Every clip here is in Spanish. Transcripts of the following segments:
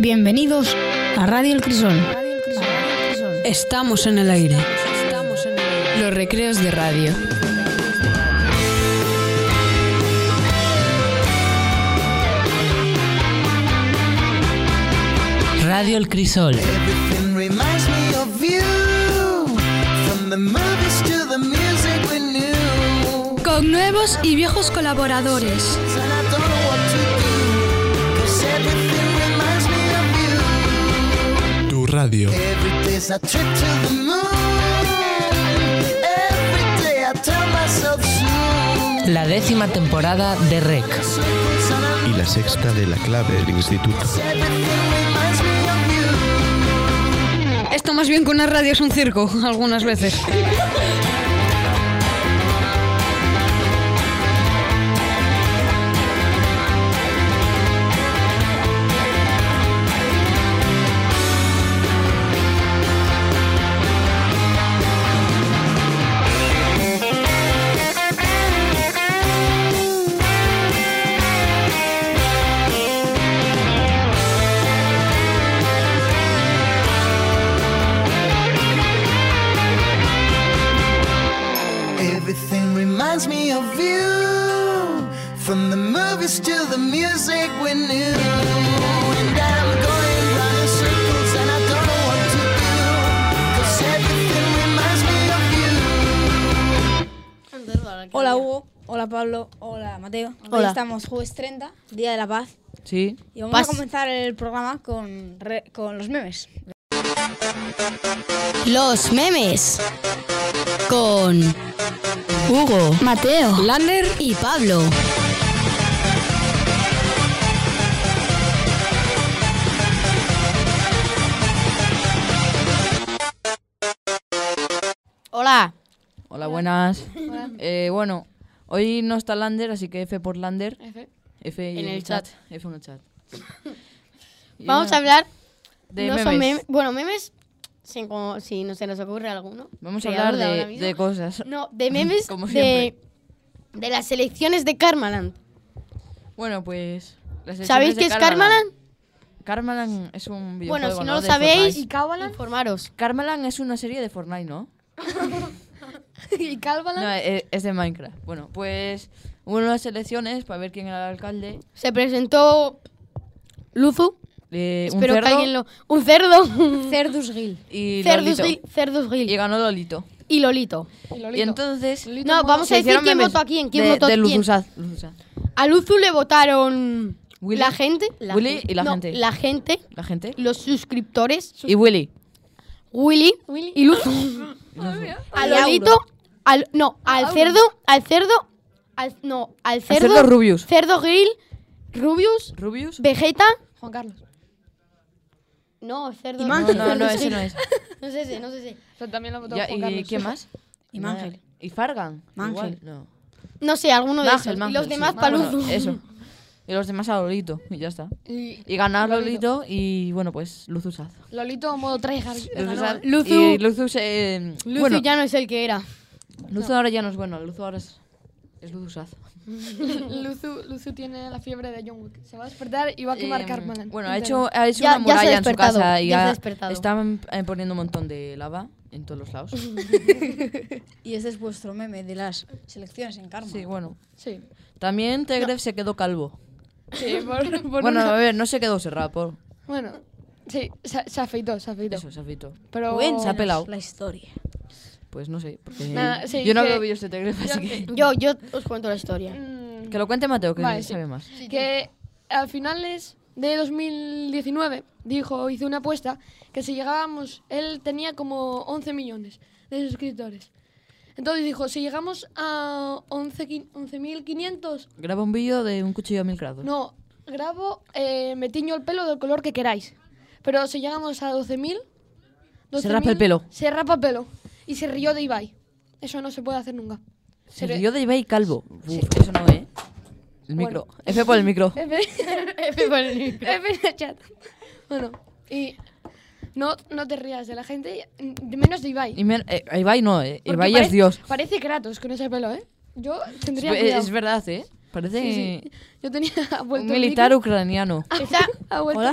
Bienvenidos a Radio El Crisol. Estamos en el aire. Los recreos de radio. Radio El Crisol. Con nuevos y viejos colaboradores. Tu radio. La 10ª temporada de REC. Y la 6ª de La Clave del Instituto. Esto más bien que una radio es un circo, algunas veces. Hola Hugo, hola Pablo, hola Mateo. Hola. Hoy estamos jueves 30, Día de la Paz. Sí. Y vamos a comenzar el programa con los memes. Los memes. Con Hugo, Mateo, Lander y Pablo. Hola. Hola, buenas. Hola. Bueno, hoy no está Lander, así que F por Lander. F en el chat. F en el chat. Vamos a hablar de memes. Bueno, memes, si no se nos ocurre alguno. Vamos a hablar de cosas. No, de memes como de las elecciones de Karmaland. Bueno, pues... ¿Sabéis qué es Karmaland? Karmaland es un videojuego. Bueno, si no lo sabéis, informaros. Karmaland es una serie de Fortnite, ¿no? ¿Y Karmaland? No, es de Minecraft. Bueno, pues hubo unas elecciones para ver quién era el alcalde. Se presentó Luzu. Espero que alguien lo... ¡Un cerdo! Cerdus Gil. Y Cerdus Gil. Y ganó Lolito. Y Lolito. Y entonces... Lolito no, vamos a decir quién votó a quién. ¿Quién votó a quién? De Luzuzad. A Luzu le votaron... Willy, la gente. Willy y la gente. La gente. La gente. Los suscriptores. Y Willy. Willy y Luzu. Al Lolito, al cerdo Rubius. Cerdo Grill, Rubius, Vegeta, Juan Carlos. No, cerdo. No, ese no es. No sé. Pero también lo votó Juan Carlos. ¿Y quién más? Y Mángel. ¿Y Fargan? Mángel. No sé, alguno de esos. Y los demás para Luzu. Eso. Y los demás a Lolito, y ya está. Y ganar Lolito, y bueno, pues Luzuzaz. Lolito modo tryhard. Luzu bueno, ya no es el que era. Luzu no. Ahora ya no es bueno, Luzu ahora es Luzuzaz. Luzu tiene la fiebre de John Wick. Se va a despertar y va a quemar Karmaland. Bueno, ha hecho una muralla en su casa y están poniendo un montón de lava en todos los lados. Y este es vuestro meme de las selecciones en Karmaland. Sí, bueno. Sí. También Tegrev se quedó calvo. Sí, a ver, no se quedó cerrado. Bueno, sí, se afeitó, Eso, se afeitó. Pero bueno, se ha pelado. La historia. Pues no sé, porque yo no veo vídeos de Tegrev, así que... Yo os cuento la historia. Que lo cuente Mateo, que sabe más. Sí, que a finales de 2019 hizo una apuesta que si llegábamos... Él tenía como 11 millones de suscriptores. Entonces dijo, si llegamos a 11.500... Grabo un vídeo de un cuchillo a 1000 grados. No, grabo, me tiño el pelo del color que queráis. Pero si llegamos a 12.000... se rapa el pelo. Se rapa el pelo. Y se rió de Ibai. Eso no se puede hacer nunca. Se rió de Ibai calvo. Sí. Uf, eso no, ¿eh? El micro. Bueno. F por el micro. F por el micro. F en el chat. Bueno, y... No te rías de la gente, menos de Ibai. Ibai no, Ibai es Dios. Parece Kratos con ese pelo, ¿eh? Yo tendría cuidado. Es verdad, ¿eh? Parece sí. Yo tenía un militar ucraniano.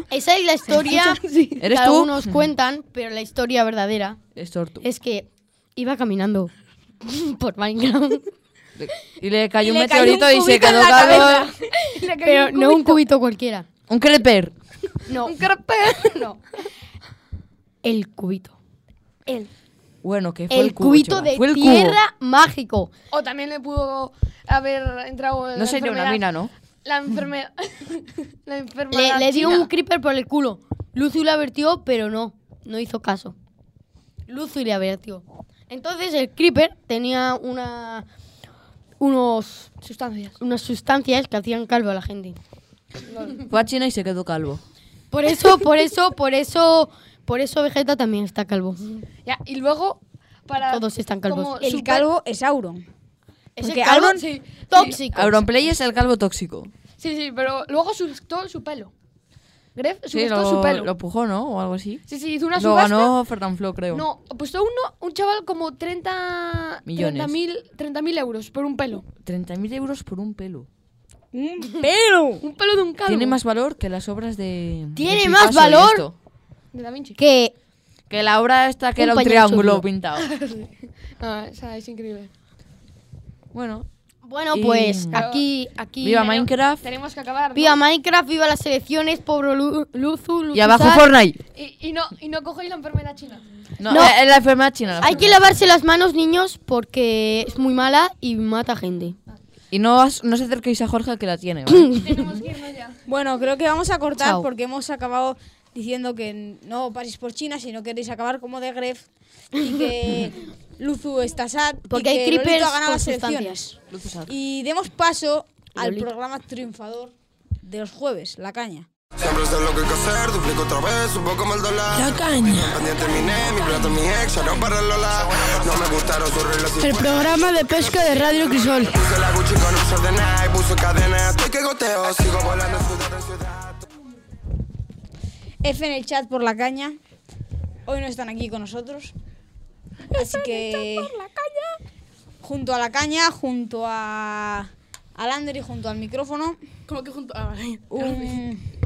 Esa es la historia. Sí. ¿Eres tú? Algunos cuentan, pero la historia verdadera es que iba caminando por Minecraft y le cayó un meteorito y se quedó cagado. Pero no un cubito cualquiera. Un creeper. No. Un creeper. No. El cubito. Bueno, que fue el cubito de fue el tierra cubo. Mágico. O también le pudo haber entrado en una mina, ¿no? La enfermedad. La enfermedad. Le dio un creeper por el culo. Luzu le advirtió, pero no hizo caso. Luzu le advirtió. Entonces el creeper tenía unas sustancias que hacían calvo a la gente. Fue a China y se quedó calvo. Por eso Vegeta también está calvo. Ya, y luego para todos están calvos. El calvo es Auron. Es el calvo tóxico. Auron Play es el calvo tóxico. Sí, sí, pero luego subió su pelo. Grefg subió su pelo. Lo empujó, ¿no? O algo así. Sí, sí, hizo una subasta. Lo ganó Fernanfloo, creo. No, puso un chaval como 30 millones. 30.000 euros por un pelo. 30.000 euros por un pelo. ¡Un pelo! Un pelo de un calvo. Tiene más valor que las obras de... ¡Tiene más valor! De Da Vinci. Que la obra esta que era un triángulo pintado. Ah, esa es increíble. Bueno, pues aquí viva Minecraft. Tenemos que acabar. ¿No? Viva Minecraft, viva las selecciones, pobre Luzu. Y abajo Fortnite. Y no cogéis la enfermedad china. No, es la enfermedad china. Hay que lavarse las manos, niños, porque es muy mala y mata gente. Y no os acerquéis a Jorge, que la tiene. ¿Vale? Tenemos que irnos ya. Bueno, creo que vamos a cortar porque hemos acabado diciendo que no paséis por China si no queréis acabar como de Grefg y que Luzu está sad porque hay creepers ha ganado las selecciones. Y demos paso al programa triunfador de los jueves, La Caña. Siempre sé lo que hay que hacer, duplico otra vez, un poco mal dólar. La Caña. Pendiente mi ne, mi plato, mi ex, no para Lola. No me gustaron sus relaciones. El programa de pesca de Radio El Crisol. Puse la Gucci con un short de Nike, puse cadena, estoy que goteo, sigo volando ciudad en ciudad. F en el chat por La Caña. Hoy no están aquí con nosotros. Así que junto a La Caña, junto a Lander y junto al micrófono. ¿Cómo que junto a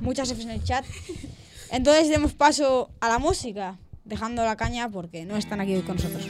muchas Fs en el chat? Entonces demos paso a la música, dejando La Caña porque no están aquí hoy con nosotros.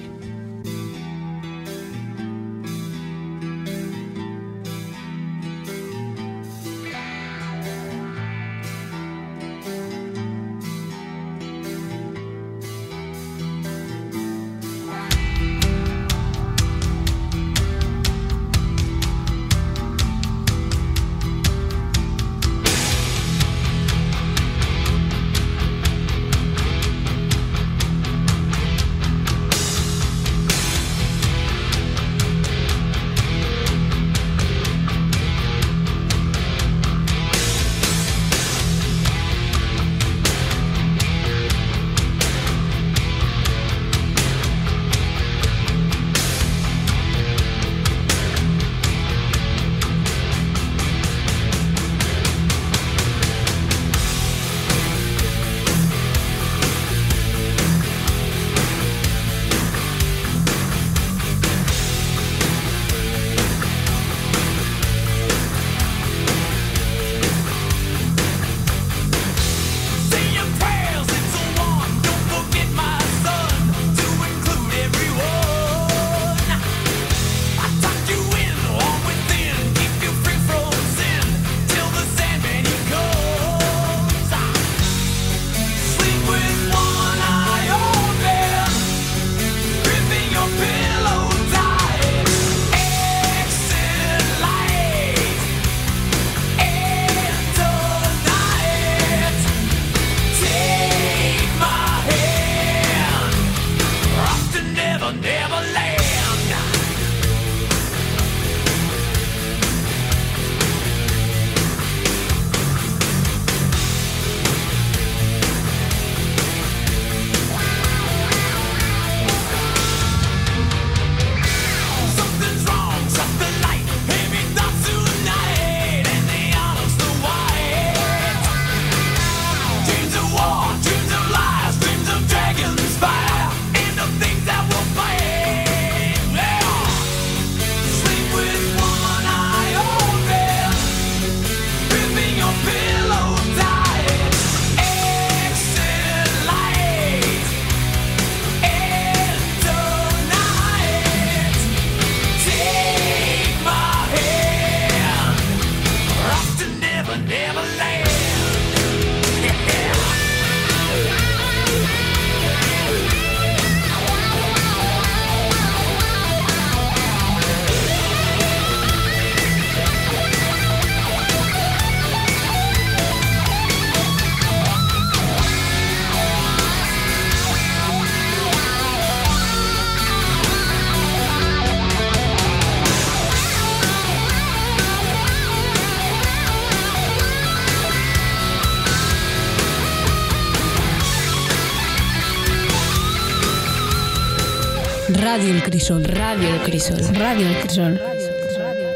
Radio El Crisol, Radio El Crisol, Radio El Crisol,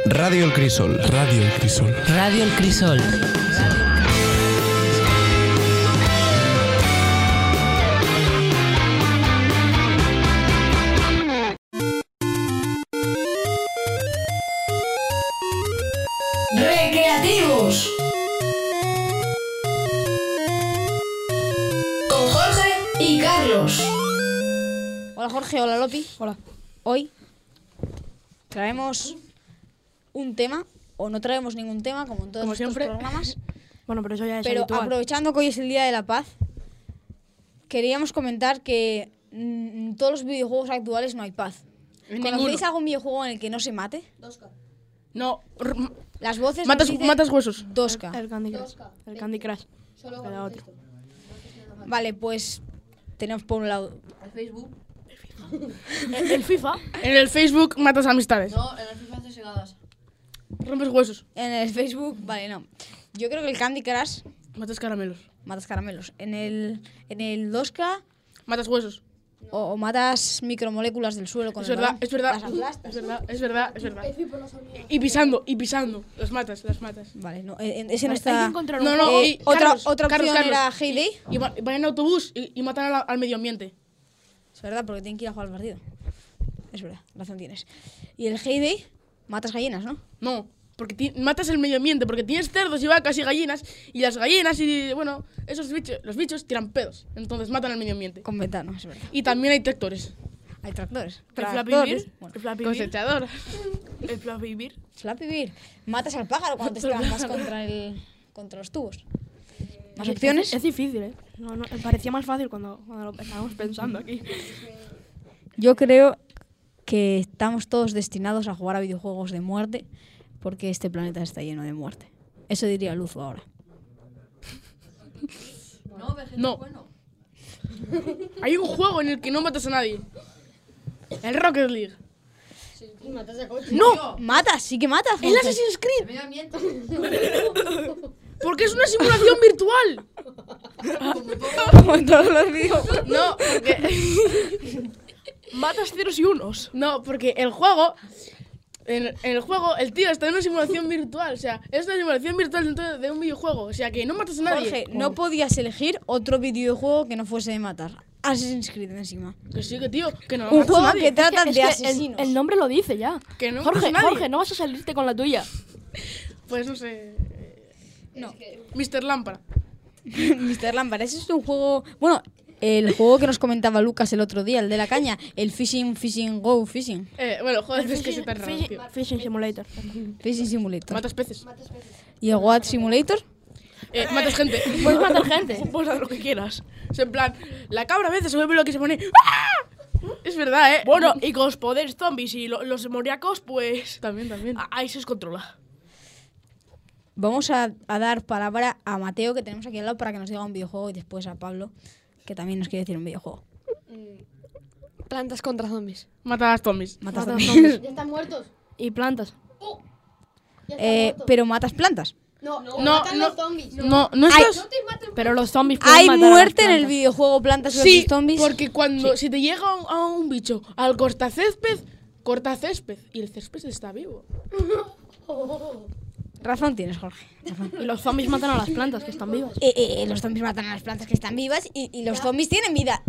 Radio El Crisol, Radio El Crisol, Radio El Crisol. Recreativos con Jorge y Carlos. Hola Jorge, hola Lopi. Hola. Hoy traemos un tema, o no traemos ningún tema, como en todos los programas. Bueno, pero eso ya es habitual. Aprovechando que hoy es el Día de la Paz, queríamos comentar que en todos los videojuegos actuales no hay paz. ¿Conocéis algún videojuego en el que no se mate? Dosca. No. Las voces matas huesos. Dosca. El Candy Crush. El Candy Crush. Solo la otra. Vale, pues tenemos por un lado el Facebook. ¿En el FIFA? En el Facebook matas amistades. No, en el FIFA haces llegadas. Rompes huesos. En el Facebook, vale, no. Yo creo que el Candy Crush matas caramelos. Matas caramelos. En el 2K matas huesos. No. O matas micromoléculas del suelo con Es verdad. Y pisando. Las matas. Vale, no. Ese no está. Otra opción era Heyday. Y van en autobús y matan al medio ambiente. Es verdad, porque tienen que ir a jugar al partido. Es verdad, razón tienes. Y el Heyday, matas gallinas, ¿no? No, porque matas el medio ambiente, porque tienes cerdos y vacas y gallinas, y las gallinas y, bueno, esos bichos, los bichos tiran pedos, entonces matan al medio ambiente. Con ventana, es verdad. Y también hay tractores. Hay tractores. El Flappy Bird. Cosechador. El Flappy Bird. Flappy Bird. Matas al pájaro cuando te estampas contra los tubos. ¿Más opciones? Es difícil, ¿eh? No, parecía más fácil cuando lo estábamos pensando aquí. Yo creo que estamos todos destinados a jugar a videojuegos de muerte porque este planeta está lleno de muerte. Eso diría Luzu ahora. No, Vegeta no. Es bueno. Hay un juego en el que no matas a nadie. El Rocket League. Y matas a coche. ¡No! ¡Matas! ¡Sí que matas! ¡El Assassin's Creed! Porque es una simulación virtual. Como en todos los videojuegos. No, porque matas ceros y unos. No, porque el juego, en el juego, el tío está en una simulación virtual. O sea, es una simulación virtual dentro de un videojuego. O sea, que no matas a nadie. Jorge, no podías elegir otro videojuego que no fuese de matar. Assassin's Creed encima. Que sí, que tío, que no. Un juego que tratan de asesinos. El nombre lo dice ya. Que no Jorge, nadie. Jorge, no vas a salirte con la tuya. Pues no sé. No. Mr. Lampara. Mr. Lampara, ese es un juego. Bueno, el juego que nos comentaba Lucas el otro día, el de la caña, el Fishing Go Fishing. Bueno, joder, es que se te raro, tío. Fishing Simulator. Matas peces. ¿Y el What Simulator? Matas gente. Puedes matar gente. Puedes hacer lo que quieras. Es en plan, la cabra a veces se vuelve lo que se pone. ¡Ah! Es verdad, ¿eh? Bueno, y con los poderes zombies y los demoníacos, pues también. Ahí se os controla. Vamos a dar palabra a Mateo, que tenemos aquí al lado, para que nos diga un videojuego, y después a Pablo, que también nos quiere decir un videojuego. Plantas contra zombies. Matas zombies. Ya están muertos. Y plantas. Pero matas plantas. No, matan los zombies. Pero los zombies pueden matar. ¿Hay muerte en el videojuego Plantas versus Zombies? Sí, porque cuando si te llega a un bicho al cortacésped, y el césped está vivo. Razón tienes, Jorge. Y los zombies matan a las plantas que están vivas. Los zombies matan a las plantas que están vivas y los zombies tienen vida.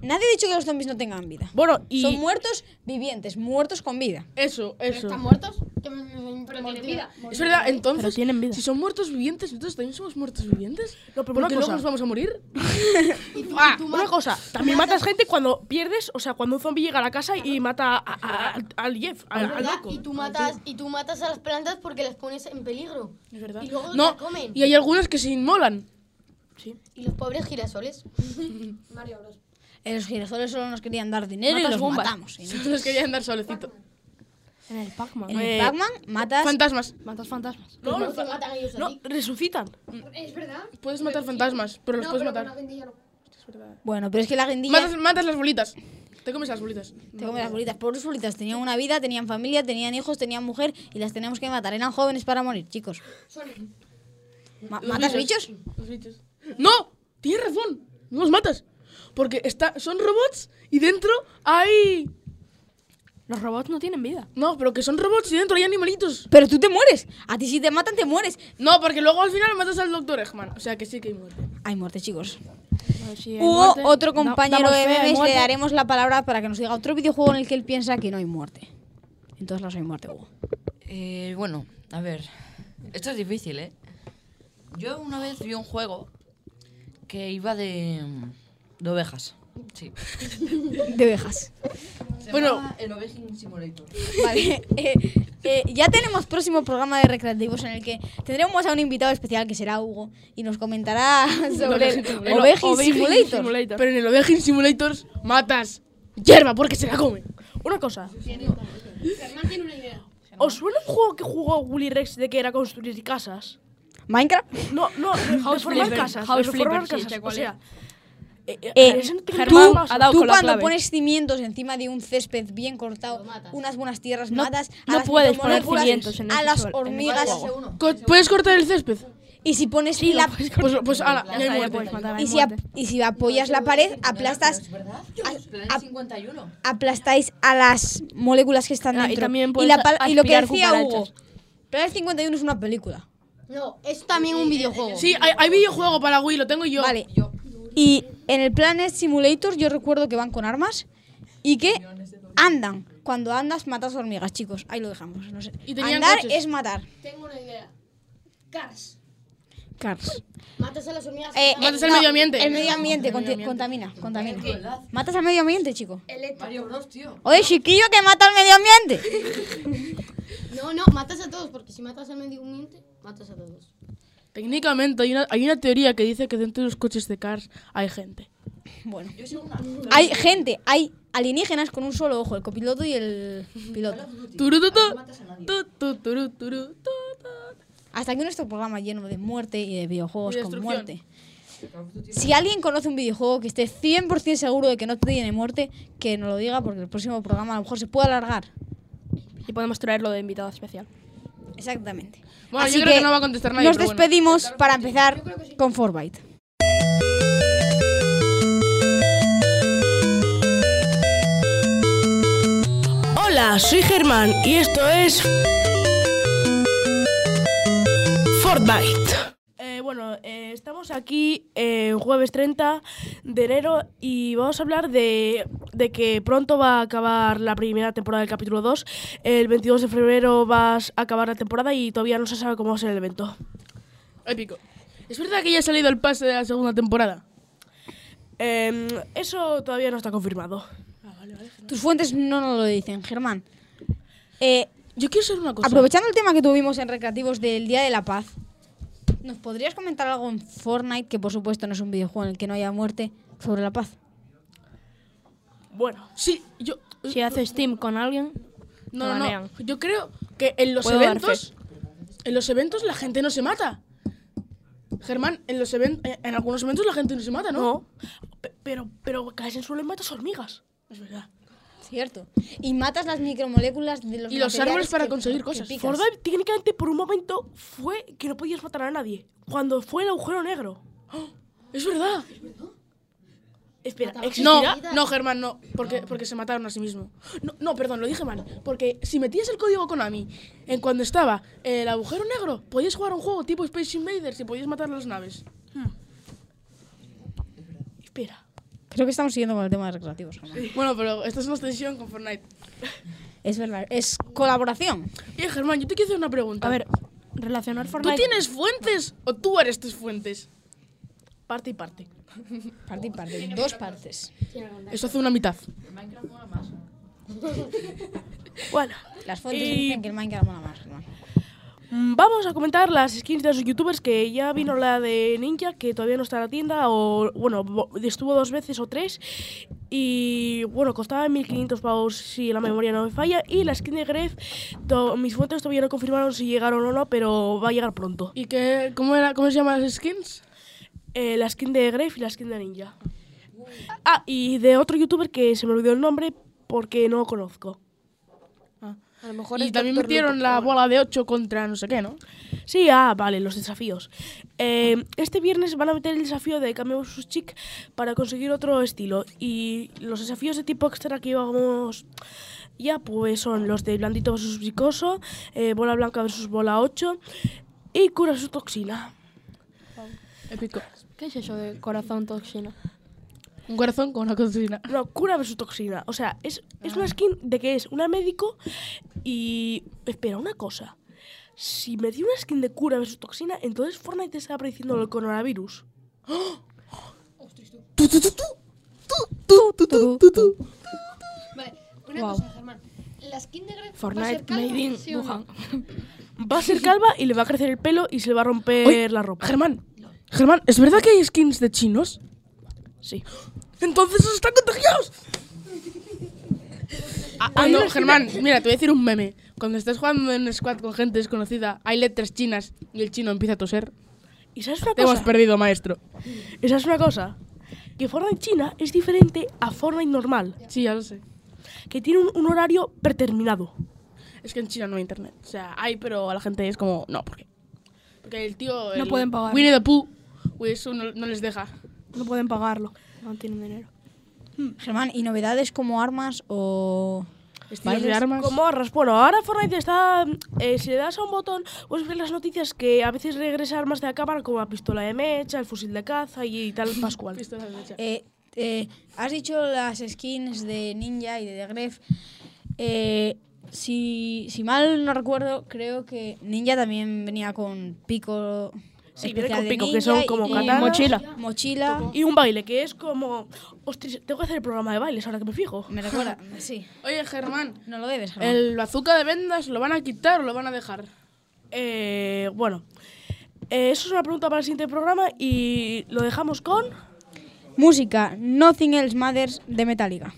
Nadie ha dicho que los zombies no tengan vida. Bueno, y son muertos vivientes, muertos con vida. Eso. ¿Están muertos? Pero tienen vida. Es verdad, entonces, si son muertos vivientes, entonces también somos muertos vivientes. No, pero porque luego nos vamos a morir. Una cosa, también matas gente cuando pierdes, o sea, cuando un zombie llega a la casa y mata al Jeff, al loco. Y tú matas a las plantas porque las pones en peligro. Es verdad. Y luego no, comen. Y hay algunas que se inmolan. Sí. Y los pobres girasoles. Mario Bros. Los girasoles solo nos querían dar dinero y los matamos. Solo nos querían dar solecito. En el Pac-Man. En el Pac-Man matas... fantasmas. Matas fantasmas. No, no se matan ellos así. No, resucitan. Es verdad. Puedes matar fantasmas, pero los puedes matar. No, pero la guindilla no. Es verdad. Bueno, pero es que la guindilla... Matas las bolitas. Te comes las bolitas. Te comes las bolitas. Pobres bolitas. Tenían una vida, tenían familia, tenían hijos, tenían mujer y las teníamos que matar. Eran jóvenes para morir, chicos. ¿Matas bichos? Los bichos. ¡No! Tienes razón. No los matas. Porque son robots y dentro hay... Los robots no tienen vida. No, pero que son robots y dentro hay animalitos. Pero tú te mueres. A ti si te matan, te mueres. No, porque luego al final matas al Dr. Eggman. O sea que sí que hay muerte. Hay muerte, chicos. Bueno, si hay Hugo, muerte, otro compañero de memes, le daremos la palabra para que nos diga otro videojuego en el que él piensa que no hay muerte. Entonces no hay muerte, Hugo. Bueno, a ver. Esto es difícil, ¿eh? Yo una vez vi un juego que iba de ovejas. Sí. De ovejas. Bueno, el Ovejin Simulator. Vale. Ya tenemos próximo programa de recreativos en el que tendremos a un invitado especial que será Hugo y nos comentará sobre el Ovejin Simulator. Pero en el Ovejin Simulator matas hierba porque se la come. Una cosa. Germán tiene una idea. ¿Os suena un juego que jugó Willy Rex de que era construir casas? ¿Minecraft? No, reformar casas. Reformar casas, o sea... tú cuando pones cimientos encima de un césped bien cortado, unas buenas tierras, matas a las hormigas, a las hormigas. ¿Puedes cortar el césped? Y si pones la y si apoyas la pared, aplastas. Aplastáis a las moléculas que están dentro. Y lo que decía Hugo, Planet 51 es una película. No, es también un videojuego. Sí, hay videojuego para Wii, lo tengo yo. Vale. Y en el Planet Simulator yo recuerdo que van con armas y que andan. Cuando andas matas hormigas, chicos. Ahí lo dejamos. No sé. Andar coches. Es matar. Tengo una idea. Cars. Cars. Matas a las hormigas. Matas al medio ambiente. El medio ambiente, contamina. Matas al medio ambiente, chico. Mario Bros, tío. Oye, chiquillo, que mata al medio ambiente. No, matas a todos, porque si matas al medio ambiente, matas a todos. Técnicamente hay una teoría que dice que dentro de los coches de Cars hay gente. Bueno. Hay gente, hay alienígenas con un solo ojo, el copiloto y el piloto. Hasta aquí nuestro programa lleno de muerte y de videojuegos con muerte. Si alguien conoce un videojuego que esté 100% seguro de que no tiene muerte, que nos lo diga porque el próximo programa a lo mejor se puede alargar. Y podemos traerlo de invitado especial. Exactamente. Bueno, así yo creo que no va a contestar nadie. Nos despedimos para empezar con Fortnite. Hola, soy Germán y esto es Fortnite. Estamos aquí jueves 30 de enero y vamos a hablar de que pronto va a acabar la primera temporada del capítulo 2. El 22 de febrero va a acabar la temporada y todavía no se sabe cómo va a ser el evento. Épico. ¿Es verdad que ya ha salido el pase de la segunda temporada? Eso todavía no está confirmado. Vale, tus fuentes no nos lo dicen, Germán. Yo quiero saber una cosa. Aprovechando el tema que tuvimos en Recreativos del Día de la Paz, ¿nos podrías comentar algo en Fortnite, que por supuesto no es un videojuego en el que no haya muerte, sobre la paz? Bueno, sí, yo... Si haces team con alguien, no. Yo creo que en los eventos... En los eventos la gente no se mata. Germán, en algunos eventos la gente no se mata, ¿no? No, pero caes en suelo y matas hormigas. Es verdad. Cierto. Y matas las micromoléculas de los... Y los árboles para conseguir cosas. Fortnite técnicamente por un momento fue que no podías matar a nadie. Cuando fue el agujero negro. ¡Oh! ¡Es verdad! Espera, no, Germán, no. Porque se mataron a sí mismos. No, perdón, lo dije mal. Porque si metías el código Konami en cuando estaba el agujero negro, podías jugar un juego tipo Space Invaders y podías matar a las naves. Espera. Creo que estamos siguiendo con el tema de recreativos. Sí. Bueno, pero esta es una extensión con Fortnite. Es verdad, es colaboración. Germán, yo te quiero hacer una pregunta. A ver, relacionar Fortnite... ¿Tú tienes fuentes o tú eres tus fuentes? Parte y parte. Parte y parte, dos partes. Eso hace una mitad. El Minecraft mola más. Bueno, las fuentes dicen que el Minecraft mola más, Germán. Vamos a comentar las skins de los youtubers, que ya vino la de Ninja, que todavía no está en la tienda, o bueno, estuvo 2 veces o 3, y bueno, costaba 1.500 pavos si la memoria no me falla, y la skin de Grefg, mis fuentes todavía no confirmaron si llegaron o no, pero va a llegar pronto. ¿Y qué, cómo se llaman las skins? La skin de Grefg y la skin de Ninja. Ah, y de otro youtuber que se me olvidó el nombre porque no lo conozco. A lo mejor y también metieron Lolito, la bola de 8 contra no sé qué, ¿no? Sí, vale, los desafíos. Este viernes van a meter el desafío de cambiar sus chic para conseguir otro estilo. Y los desafíos de tipo extra que íbamos ya, pues son los de blandito versus picoso, bola blanca versus bola 8 y cura versus toxina. Wow. Épico. ¿Qué es eso de corazón toxina? Un corazón con una toxina. No, cura versus toxina. O sea, es una skin de que es una médico y... Espera, una cosa. Si me di una skin de cura versus toxina, entonces Fortnite te estaba prediciendo el coronavirus. Vale, una cosa, Germán. La skin de Grefg Fortnite made in Wuhan. Va a ser calva y le va a crecer el pelo y se le va a romper la ropa. Germán, ¿es verdad que hay skins de chinos? Sí. ¡Entonces están contagiados! No, Germán, mira, te voy a decir un meme. Cuando estás jugando en squad con gente desconocida, hay letras chinas y el chino empieza a toser. ¿Y sabes una cosa? Te hemos perdido, maestro. Esa es una cosa. Que Fortnite China es diferente a Fortnite normal. Sí, ya lo sé. Que tiene un horario predeterminado. Es que en China no hay internet. O sea, hay, pero a la gente es como... No, ¿por qué? Porque el tío... No pueden pagar. Winnie the Pooh, eso no les deja. No pueden pagarlo, no tienen dinero. Germán, ¿y novedades como armas o estilos de armas? Como armas, bueno, ahora Fortnite está, si le das a un botón, puedes ver las noticias que a veces regresa armas de la cámara como la pistola de mecha, el fusil de caza y tal, pascual. Pistola de mecha. Has dicho las skins de Ninja y de Grefg. Si mal no recuerdo, creo que Ninja también venía con pico... Sí, viene con pico, que son como katanas, mochila y un baile, que es como... Ostras, tengo que hacer el programa de bailes ahora que me fijo. Me recuerda, sí. Oye, Germán, no lo debes, Germán. ¿El bazooka de vendas lo van a quitar o lo van a dejar? Bueno, eso es una pregunta para el siguiente programa y lo dejamos con... Música, Nothing Else Matters de Metallica.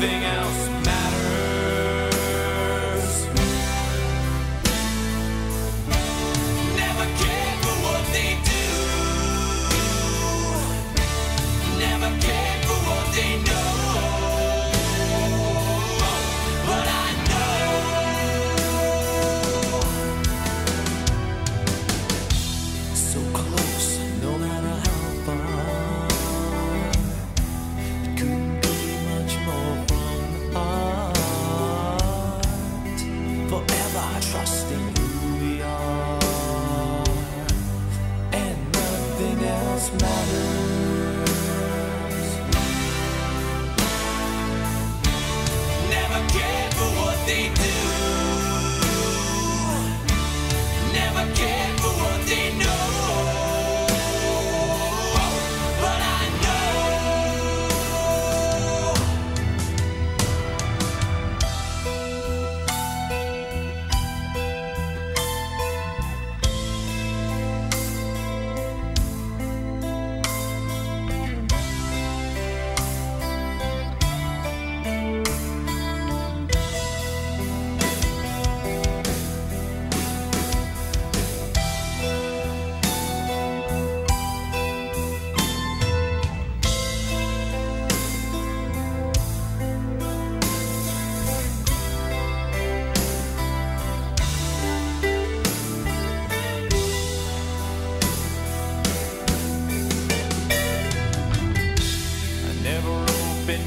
Nothing else matters.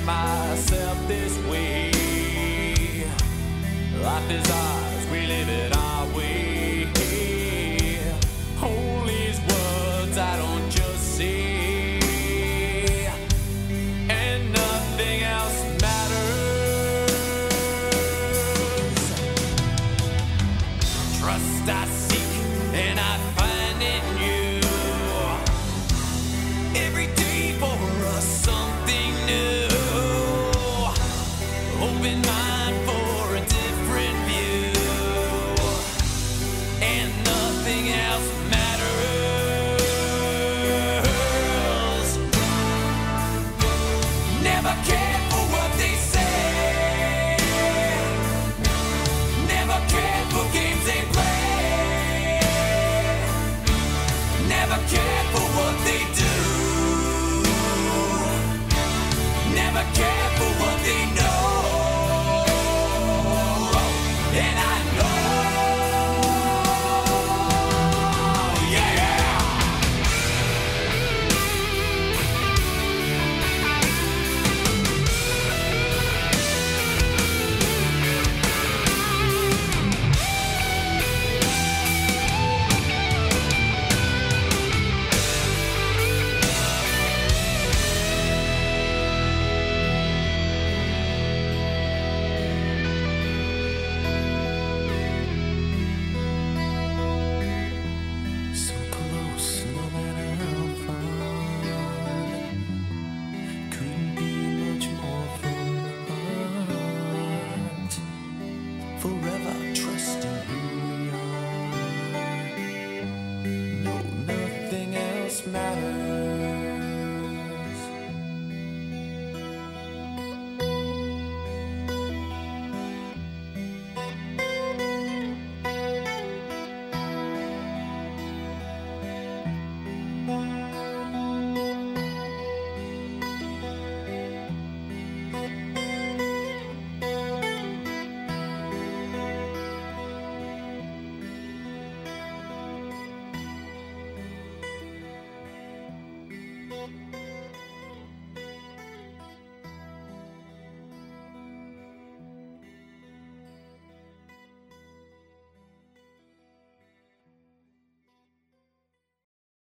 Myself this way. Life is ours, we live it on.